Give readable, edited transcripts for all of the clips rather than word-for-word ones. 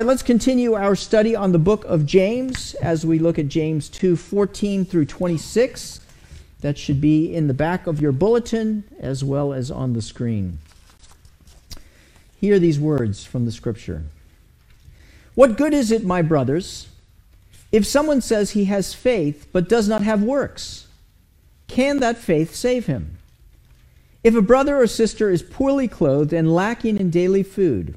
Let's continue our study on the book of James as we look at James 2:14 through 26. That should be in the back of your bulletin as well as on the screen. Hear these words from the scripture. What good is it, my brothers, if someone says he has faith but does not have works? Can that faith save him? If a brother or sister is poorly clothed and lacking in daily food,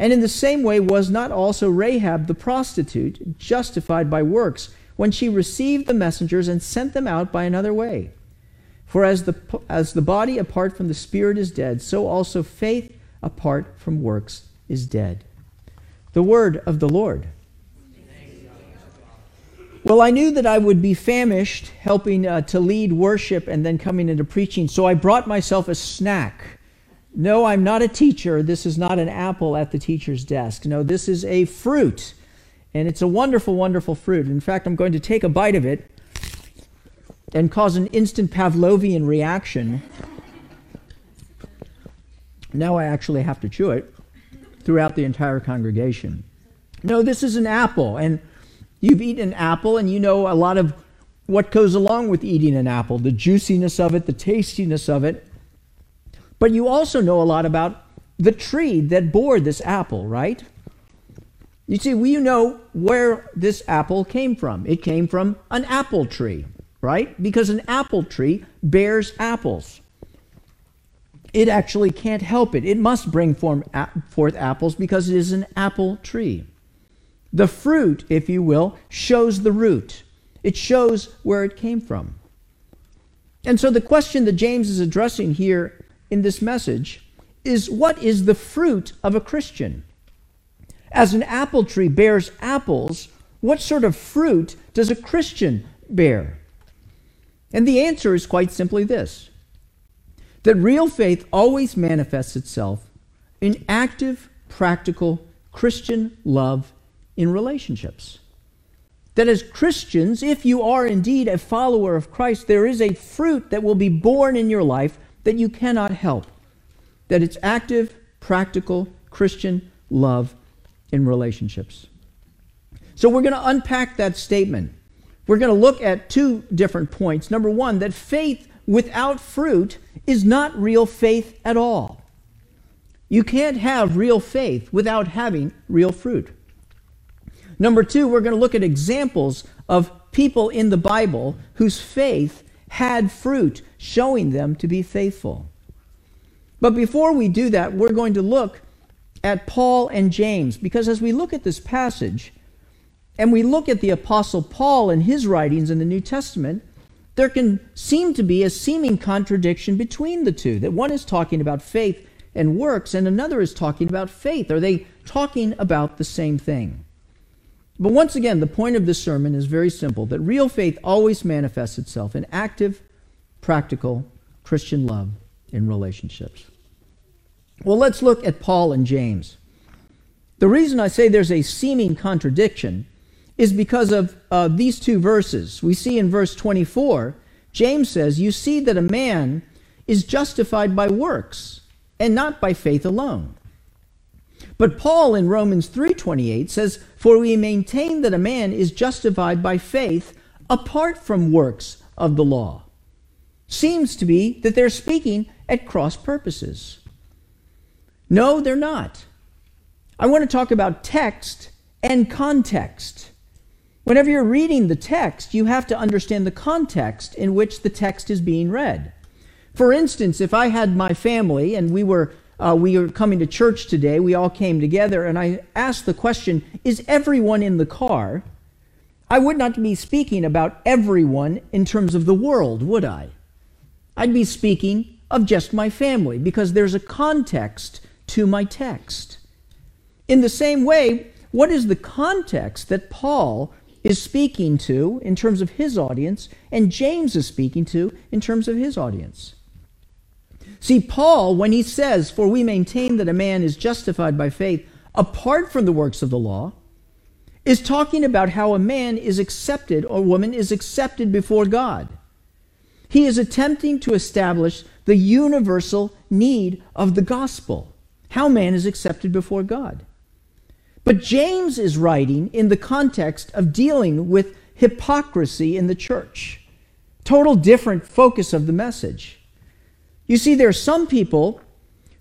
And in the same way was not also Rahab the prostitute justified by works when she received the messengers and sent them out by another way? For as the body apart from the spirit is dead, so also faith apart from works is dead. The word of the Lord. Well, I knew that I would be famished helping to lead worship and then coming into preaching, so I brought myself a snack. No, I'm not a teacher. This is not an apple at the teacher's desk. No, this is a fruit, and it's a wonderful, wonderful fruit. In fact, I'm going to take a bite of it and cause an instant Pavlovian reaction. Now I actually have to chew it throughout the entire congregation. No, this is an apple, and you've eaten an apple, and you know a lot of what goes along with eating an apple, the juiciness of it, the tastiness of it. But you also know a lot about the tree that bore this apple, right? You see, you know where this apple came from. It came from an apple tree, right? Because an apple tree bears apples. It actually can't help it. It must bring forth apples because it is an apple tree. The fruit, if you will, shows the root. It shows where it came from. And so the question that James is addressing here in this message is, what is the fruit of a Christian? As an apple tree bears apples, what sort of fruit does a Christian bear? And the answer is quite simply this, that real faith always manifests itself in active, practical Christian love in relationships. That as Christians, if you are indeed a follower of Christ, there is a fruit that will be born in your life that you cannot help, that it's active, practical, Christian love in relationships. So we're going to unpack that statement. We're going to look at two different points. Number one, that faith without fruit is not real faith at all. You can't have real faith without having real fruit. Number two, we're going to look at examples of people in the Bible whose faith had fruit, showing them to be faithful. But before we do that, we're going to look at Paul and James, because as we look at this passage and we look at the Apostle Paul and his writings in the New Testament, there can seem to be a seeming contradiction between the two, that one is talking about faith and works and another is talking about faith. Are they talking about the same thing? But once again, the point of this sermon is very simple, that real faith always manifests itself in active, practical Christian love in relationships. Well, let's look at Paul and James. The reason I say there's a seeming contradiction is because of these two verses. We see in verse 24, James says, you see that a man is justified by works and not by faith alone. But Paul in Romans 3:28 says, for we maintain that a man is justified by faith apart from works of the law. Seems to be that they're speaking at cross purposes. No, they're not. I want to talk about text and context. Whenever you're reading the text, you have to understand the context in which the text is being read. For instance, if I had my family and we were coming to church today, we all came together, and I asked the question, is everyone in the car? I would not be speaking about everyone in terms of the world, would I? I'd be speaking of just my family, because there's a context to my text. In the same way, what is the context that Paul is speaking to in terms of his audience, and James is speaking to in terms of his audience? See, Paul, when he says, "For we maintain that a man is justified by faith apart from the works of the law," is talking about how a man is accepted or woman is accepted before God. He is attempting to establish the universal need of the gospel, how man is accepted before God. But James is writing in the context of dealing with hypocrisy in the church. Total different focus of the message. You see, there are some people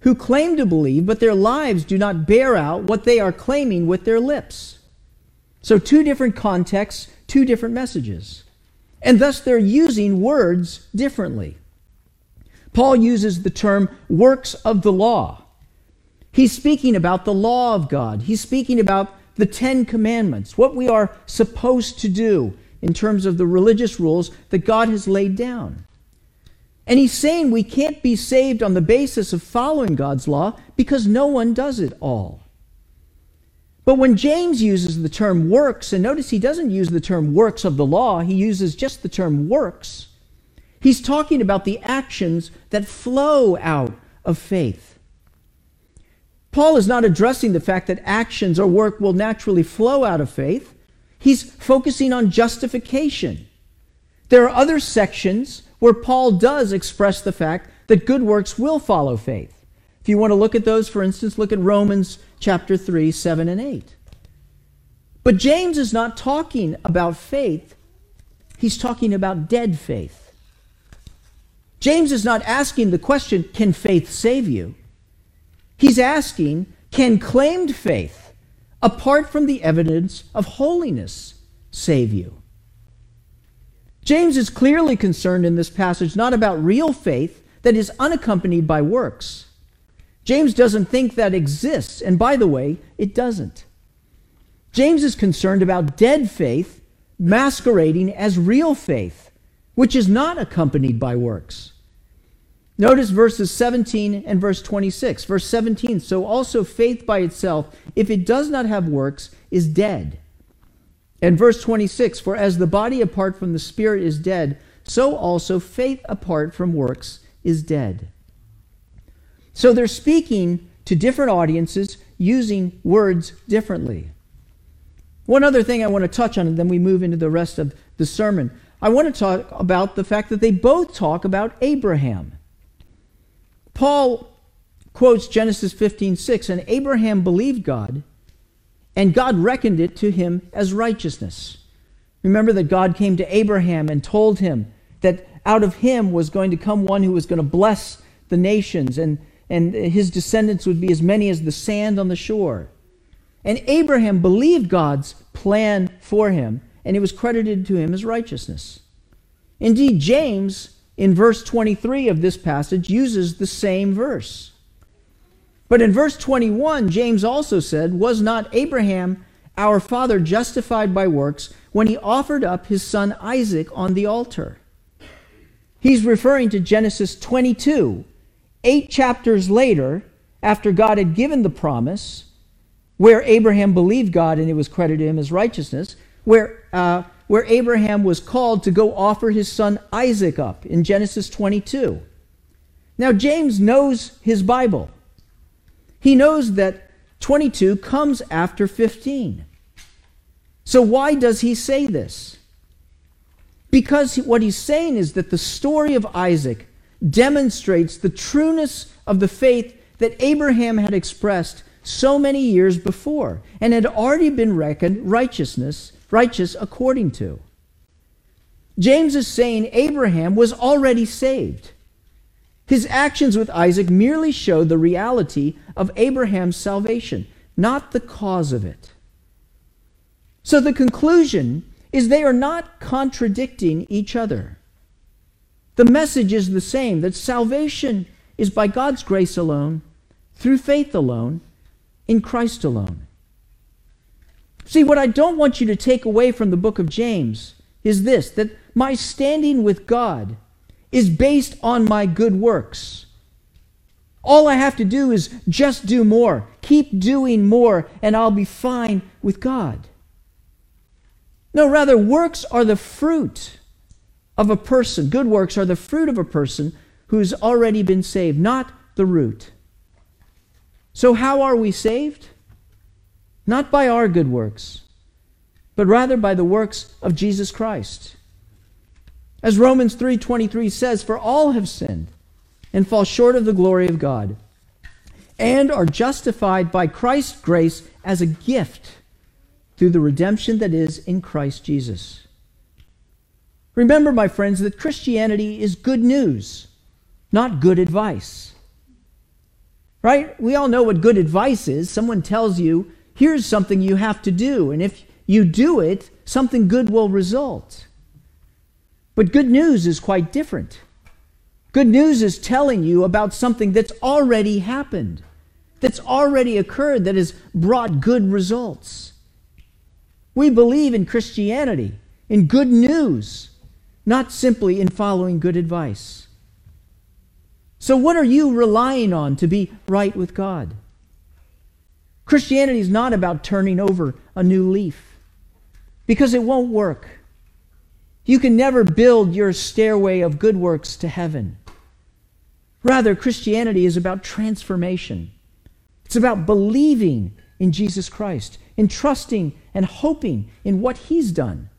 who claim to believe, but their lives do not bear out what they are claiming with their lips. So two different contexts, two different messages. And thus they're using words differently. Paul uses the term works of the law. He's speaking about the law of God. He's speaking about the Ten Commandments, what we are supposed to do in terms of the religious rules that God has laid down. And he's saying we can't be saved on the basis of following God's law because no one does it all. But when James uses the term works, and notice he doesn't use the term works of the law, he uses just the term works, he's talking about the actions that flow out of faith. Paul is not addressing the fact that actions or work will naturally flow out of faith. He's focusing on justification. There are other sections where Paul does express the fact that good works will follow faith. If you want to look at those, for instance, look at Romans chapter 3, 7 and 8. But James is not talking about faith. He's talking about dead faith. James is not asking the question, can faith save you? He's asking, can claimed faith, apart from the evidence of holiness, save you? James is clearly concerned in this passage not about real faith that is unaccompanied by works. James doesn't think that exists, and by the way, it doesn't. James is concerned about dead faith masquerading as real faith, which is not accompanied by works. Notice verses 17 and verse 26. Verse 17, so also faith by itself, if it does not have works, is dead. And verse 26, for as the body apart from the spirit is dead, so also faith apart from works is dead. So they're speaking to different audiences using words differently. One other thing I want to touch on, and then we move into the rest of the sermon. I want to talk about the fact that they both talk about Abraham. Paul quotes Genesis 15:6, and Abraham believed God, and God reckoned it to him as righteousness. Remember that God came to Abraham and told him that out of him was going to come one who was going to bless the nations, and his descendants would be as many as the sand on the shore. And Abraham believed God's plan for him, and it was credited to him as righteousness. Indeed, James, in verse 23 of this passage, uses the same verse. But in verse 21, James also said, was not Abraham, our father, justified by works when he offered up his son Isaac on the altar? He's referring to Genesis 22, 8 chapters later, after God had given the promise, where Abraham believed God and it was credited to him as righteousness, where Abraham was called to go offer his son Isaac up in Genesis 22. Now, James knows his Bible. He knows that 22 comes after 15. So why does he say this? Because what he's saying is that the story of Isaac demonstrates the trueness of the faith that Abraham had expressed so many years before and had already been reckoned righteous according to. James is saying Abraham was already saved. His actions with Isaac merely showed the reality of Abraham's salvation, not the cause of it. So the conclusion is they are not contradicting each other. The message is the same, that salvation is by God's grace alone, through faith alone, in Christ alone. See, what I don't want you to take away from the book of James is this, that my standing with God is based on my good works. All I have to do is just do more, keep doing more, and I'll be fine with God. No, rather, works are the fruit of a person. Good works are the fruit of a person who's already been saved, not the root. So how are we saved? Not by our good works, but rather by the works of Jesus Christ. As Romans 3:23 says, "For all have sinned and fall short of the glory of God, and are justified by Christ's grace as a gift through the redemption that is in Christ Jesus." Remember, my friends, that Christianity is good news, not good advice. Right? We all know what good advice is. Someone tells you, here's something you have to do, and if you do it, something good will result. But good news is quite different. Good news is telling you about something that's already happened, that's already occurred, that has brought good results. We believe in Christianity, in good news, not simply in following good advice. So what are you relying on to be right with God? Christianity is not about turning over a new leaf, because it won't work. You can never build your stairway of good works to heaven. Rather, Christianity is about transformation. It's about believing in Jesus Christ, in trusting and hoping in what He's done.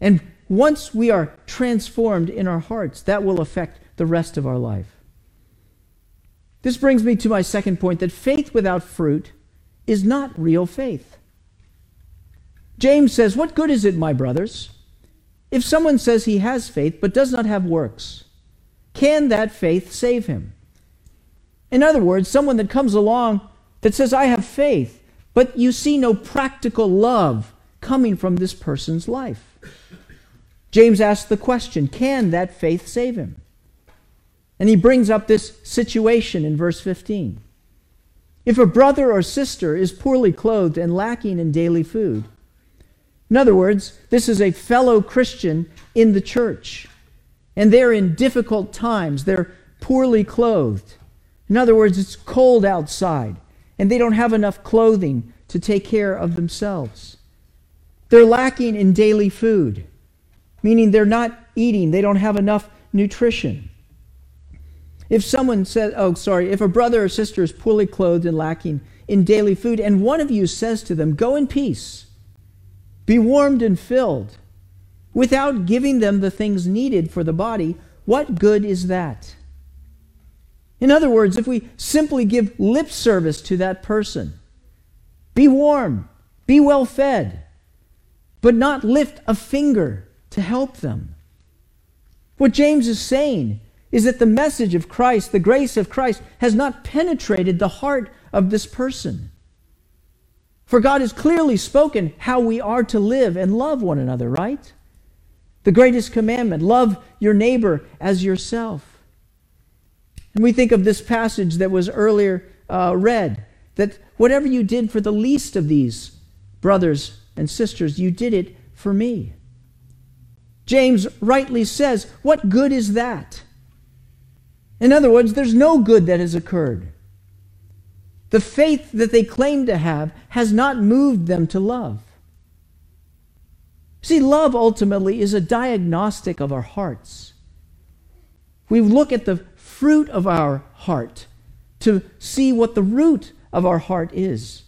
And once we are transformed in our hearts, that will affect the rest of our life. This brings me to my second point, that faith without fruit is not real faith. James says, "What good is it, my brothers, if someone says he has faith but does not have works? Can that faith save him?" In other words, someone that comes along that says, "I have faith," but you see no practical love coming from this person's life. James asks the question, can that faith save him? And he brings up this situation in verse 15. If a brother or sister is poorly clothed and lacking in daily food, in other words, this is a fellow Christian in the church, and they're in difficult times, they're poorly clothed. In other words, it's cold outside, and they don't have enough clothing to take care of themselves. They're lacking in daily food, meaning they're not eating, they don't have enough nutrition. If a brother or sister is poorly clothed and lacking in daily food, and one of you says to them, "Go in peace, be warmed and filled," without giving them the things needed for the body, what good is that? In other words, if we simply give lip service to that person, be warm, be well fed, but not lift a finger to help them. What James is saying is that the message of Christ, the grace of Christ, has not penetrated the heart of this person. For God has clearly spoken how we are to live and love one another, right? The greatest commandment, love your neighbor as yourself. And we think of this passage that was earlier read, that whatever you did for the least of these brothers and sisters, you did it for me. James rightly says, what good is that? In other words, there's no good that has occurred. The faith that they claim to have has not moved them to love. See, love ultimately is a diagnostic of our hearts. We look at the fruit of our heart to see what the root of our heart is.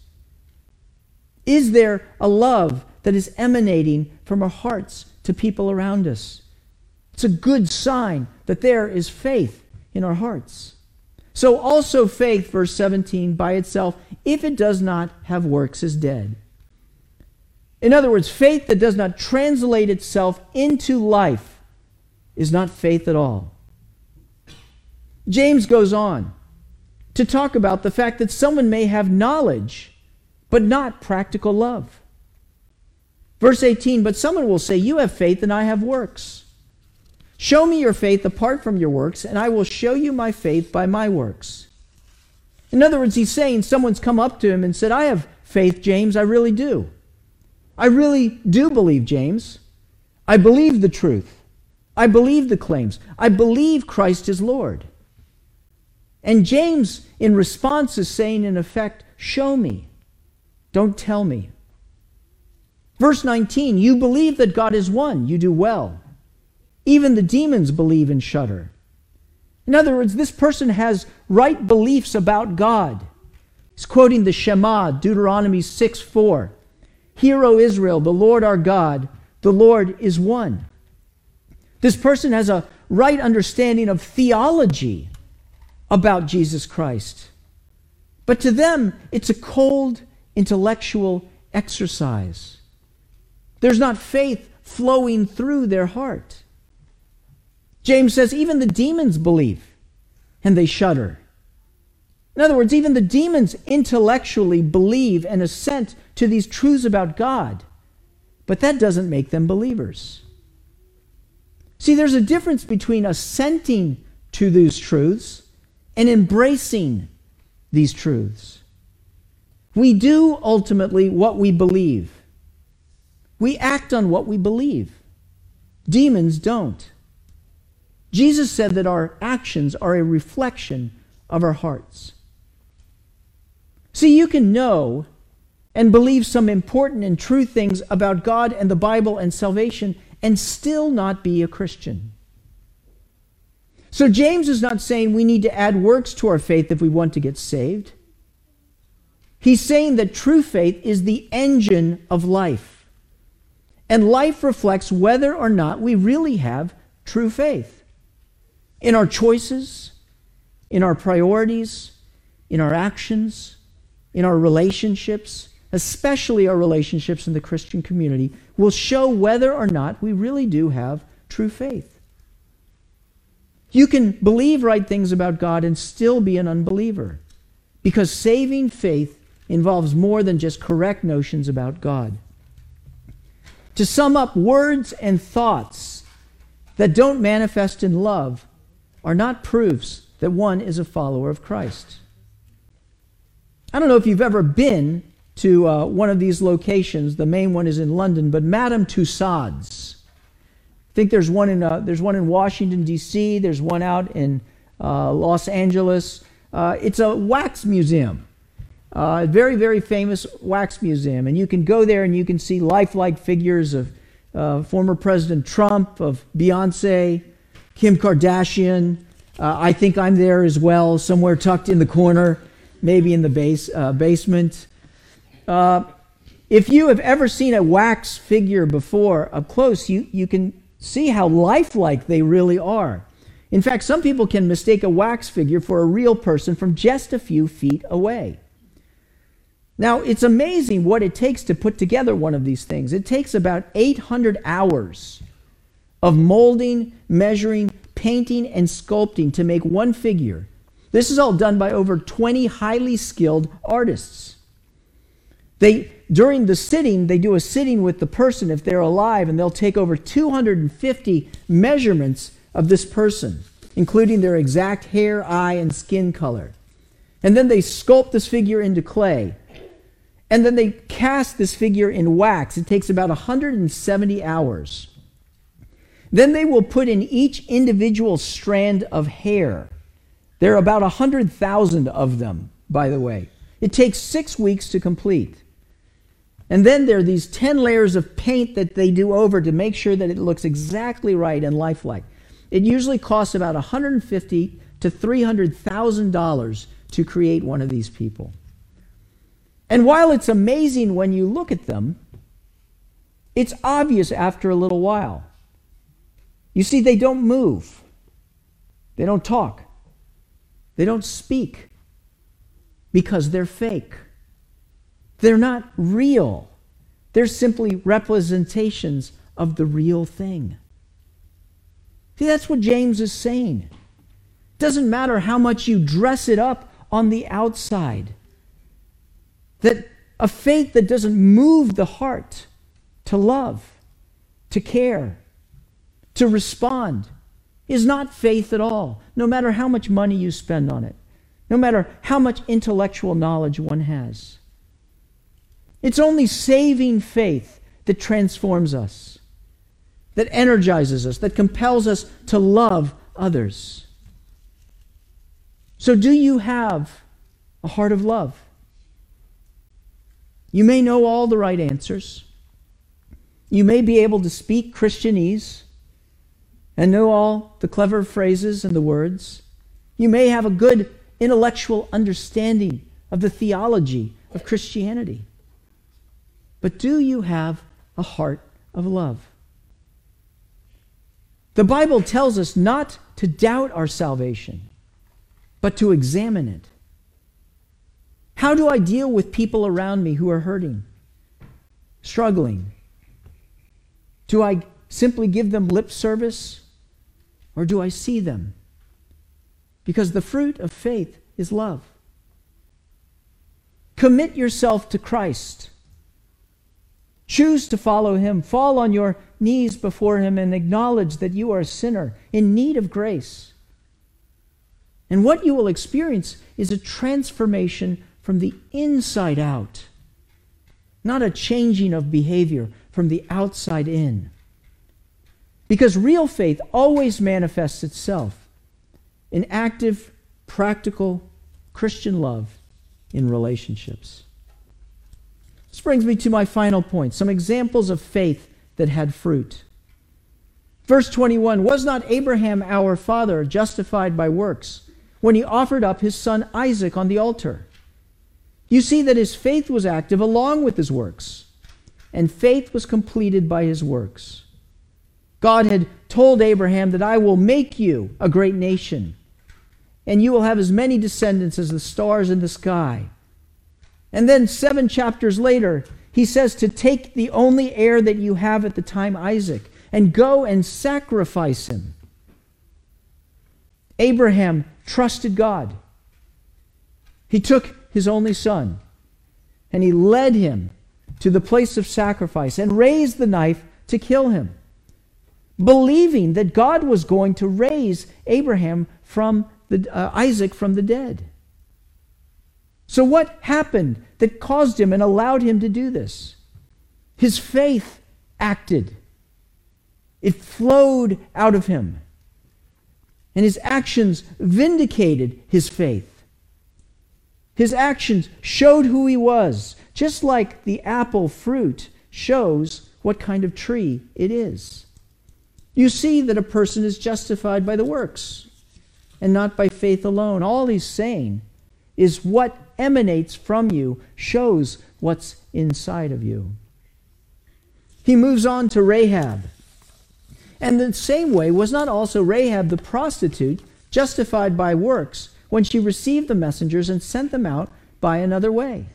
Is there a love that is emanating from our hearts to people around us? It's a good sign that there is faith in our hearts. So also faith, verse 17, by itself, if it does not have works, is dead. In other words, faith that does not translate itself into life is not faith at all. James goes on to talk about the fact that someone may have knowledge, but not practical love. Verse 18, but someone will say, you have faith and I have works. Show me your faith apart from your works, and I will show you my faith by my works. In other words, he's saying someone's come up to him and said, I have faith, James, I really do. I really do believe, James. I believe the truth. I believe the claims. I believe Christ is Lord. And James, in response, is saying, in effect, show me. Don't tell me. Verse 19, you believe that God is one. You do well. Even the demons believe and shudder. In other words, this person has right beliefs about God. He's quoting the Shema, Deuteronomy 6:4. Hear, O Israel, the Lord our God, the Lord is one. This person has a right understanding of theology about Jesus Christ. But to them, it's a cold intellectual exercise. There's not faith flowing through their heart. James says, even the demons believe, and they shudder. In other words, even the demons intellectually believe and assent to these truths about God, but that doesn't make them believers. See, there's a difference between assenting to these truths and embracing these truths. We do ultimately what we believe. We act on what we believe. Demons don't. Jesus said that our actions are a reflection of our hearts. See, you can know and believe some important and true things about God and the Bible and salvation and still not be a Christian. So James is not saying we need to add works to our faith if we want to get saved. He's saying that true faith is the engine of life. And life reflects whether or not we really have true faith. In our choices, in our priorities, in our actions, in our relationships, especially our relationships in the Christian community, will show whether or not we really do have true faith. You can believe right things about God and still be an unbeliever, because saving faith involves more than just correct notions about God. To sum up, words and thoughts that don't manifest in love are not proofs that one is a follower of Christ. I don't know if you've ever been to one of these locations. The main one is in London, but Madame Tussauds. I think there's one in Washington, D.C. There's one out in Los Angeles. It's a wax museum, a very, very famous wax museum. And you can go there and you can see lifelike figures of former President Trump, of Beyonce, Kim Kardashian. I think I'm there as well, somewhere tucked in the corner, maybe in the basement. If you have ever seen a wax figure before up close, you can see how lifelike they really are. In fact, some people can mistake a wax figure for a real person from just a few feet away. Now, it's amazing what it takes to put together one of these things. It takes about 800 hours of molding, measuring, painting, and sculpting to make one figure. This is all done by over 20 highly skilled artists. During the sitting, they do a sitting with the person if they're alive, and they'll take over 250 measurements of this person, including their exact hair, eye, and skin color. And then they sculpt this figure into clay. And then they cast this figure in wax. It takes about 170 hours. Then they will put in each individual strand of hair. There are about 100,000 of them, by the way. It takes 6 weeks to complete. And then there are these 10 layers of paint that they do over to make sure that it looks exactly right and lifelike. It usually costs about $150,000 to $300,000 to create one of these people. And while it's amazing when you look at them, it's obvious after a little while. You see, they don't move. They don't talk. They don't speak, because they're fake. They're not real. They're simply representations of the real thing. See, that's what James is saying. It doesn't matter how much you dress it up on the outside. That a faith that doesn't move the heart to love, to care, to respond is not faith at all, no matter how much money you spend on it, no matter how much intellectual knowledge one has. It's only saving faith that transforms us, that energizes us, that compels us to love others. So do you have a heart of love? You may know all the right answers. You may be able to speak Christianese and know all the clever phrases and the words. You may have a good intellectual understanding of the theology of Christianity. But do you have a heart of love? The Bible tells us not to doubt our salvation, but to examine it. How do I deal with people around me who are hurting, struggling? Do I simply give them lip service? Or do I see them? Because the fruit of faith is love. Commit yourself to Christ. Choose to follow him. Fall on your knees before him and acknowledge that you are a sinner in need of grace. And what you will experience is a transformation from the inside out, not a changing of behavior from the outside in. Because real faith always manifests itself in active, practical Christian love in relationships. This brings me to my final point, some examples of faith that had fruit. Verse 21, was not Abraham our father justified by works when he offered up his son Isaac on the altar? You see that his faith was active along with his works, and faith was completed by his works. God had told Abraham that I will make you a great nation, and you will have as many descendants as the stars in the sky. And then 7 chapters later, he says to take the only heir that you have at the time, Isaac, and go and sacrifice him. Abraham trusted God. He took his only son, and he led him to the place of sacrifice and raised the knife to kill him, believing that God was going to raise Abraham from Isaac from the dead. So what happened that caused him and allowed him to do this? His faith acted. It flowed out of him. And his actions vindicated his faith. His actions showed who he was, just like the apple fruit shows what kind of tree it is. You see that a person is justified by the works and not by faith alone. All he's saying is what emanates from you shows what's inside of you. He moves on to Rahab. And the same way, was not also Rahab the prostitute justified by works when she received the messengers and sent them out by another way?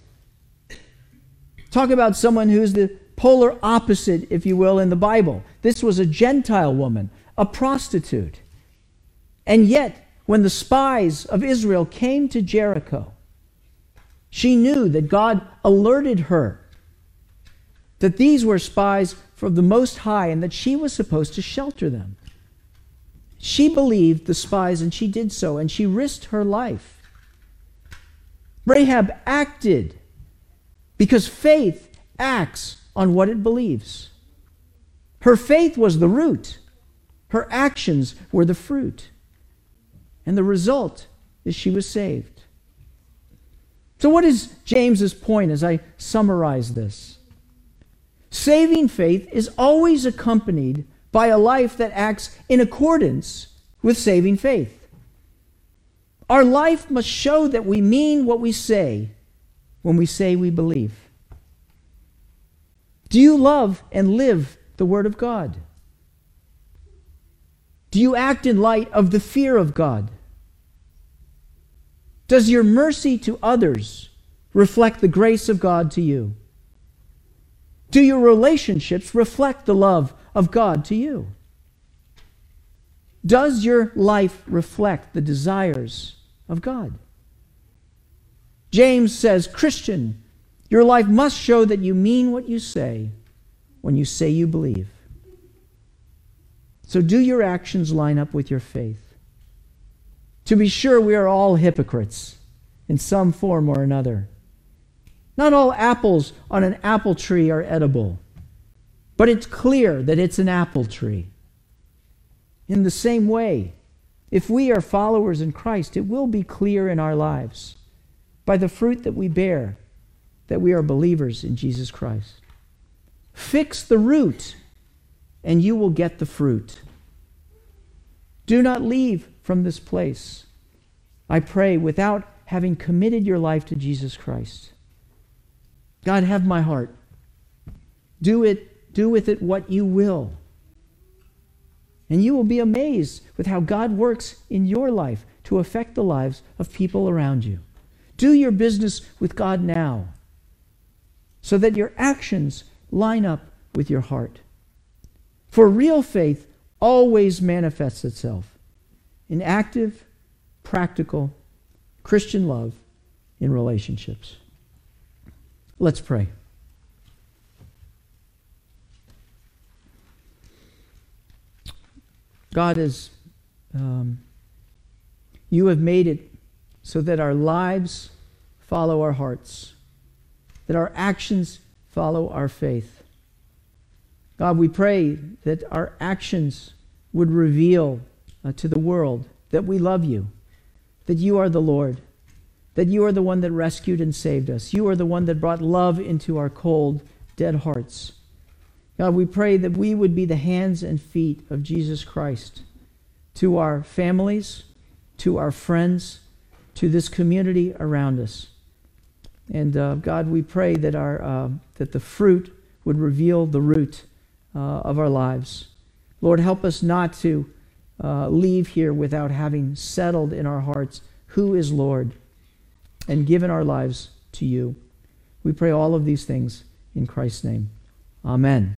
Talk about someone who's the polar opposite, if you will, in the Bible. This was a Gentile woman, a prostitute. And yet, when the spies of Israel came to Jericho, she knew that God alerted her that these were spies from the Most High and that she was supposed to shelter them. She believed the spies, and she did so, and she risked her life. Rahab acted because faith acts on what it believes. Her faith was the root. Her actions were the fruit. And the result is she was saved. So what is James's point as I summarize this? Saving faith is always accompanied by a life that acts in accordance with saving faith. Our life must show that we mean what we say when we say we believe. Do you love and live the Word of God? Do you act in light of the fear of God? Does your mercy to others reflect the grace of God to you? Do your relationships reflect the love of God to you? Does your life reflect the desires of God? James says, Christian, your life must show that you mean what you say when you say you believe. So do your actions line up with your faith? To be sure, we are all hypocrites in some form or another. Not all apples on an apple tree are edible, but it's clear that it's an apple tree. In the same way, if we are followers in Christ, it will be clear in our lives by the fruit that we bear that we are believers in Jesus Christ. Fix the root and you will get the fruit. Do not leave from this place, I pray, without having committed your life to Jesus Christ. God, have my heart. Do with it what you will. And you will be amazed with how God works in your life to affect the lives of people around you. Do your business with God now so that your actions line up with your heart. For real faith always manifests itself in active, practical, Christian love in relationships. Let's pray. God, as you have made it so that our lives follow our hearts, that our actions follow our faith. God, we pray that our actions would reveal to the world that we love you, that you are the Lord, that you are the one that rescued and saved us. You are the one that brought love into our cold, dead hearts. God, we pray that we would be the hands and feet of Jesus Christ to our families, to our friends, to this community around us. And God, we pray that that the fruit would reveal the root of our lives. Lord, help us not to leave here without having settled in our hearts who is Lord and given our lives to you. We pray all of these things in Christ's name. Amen.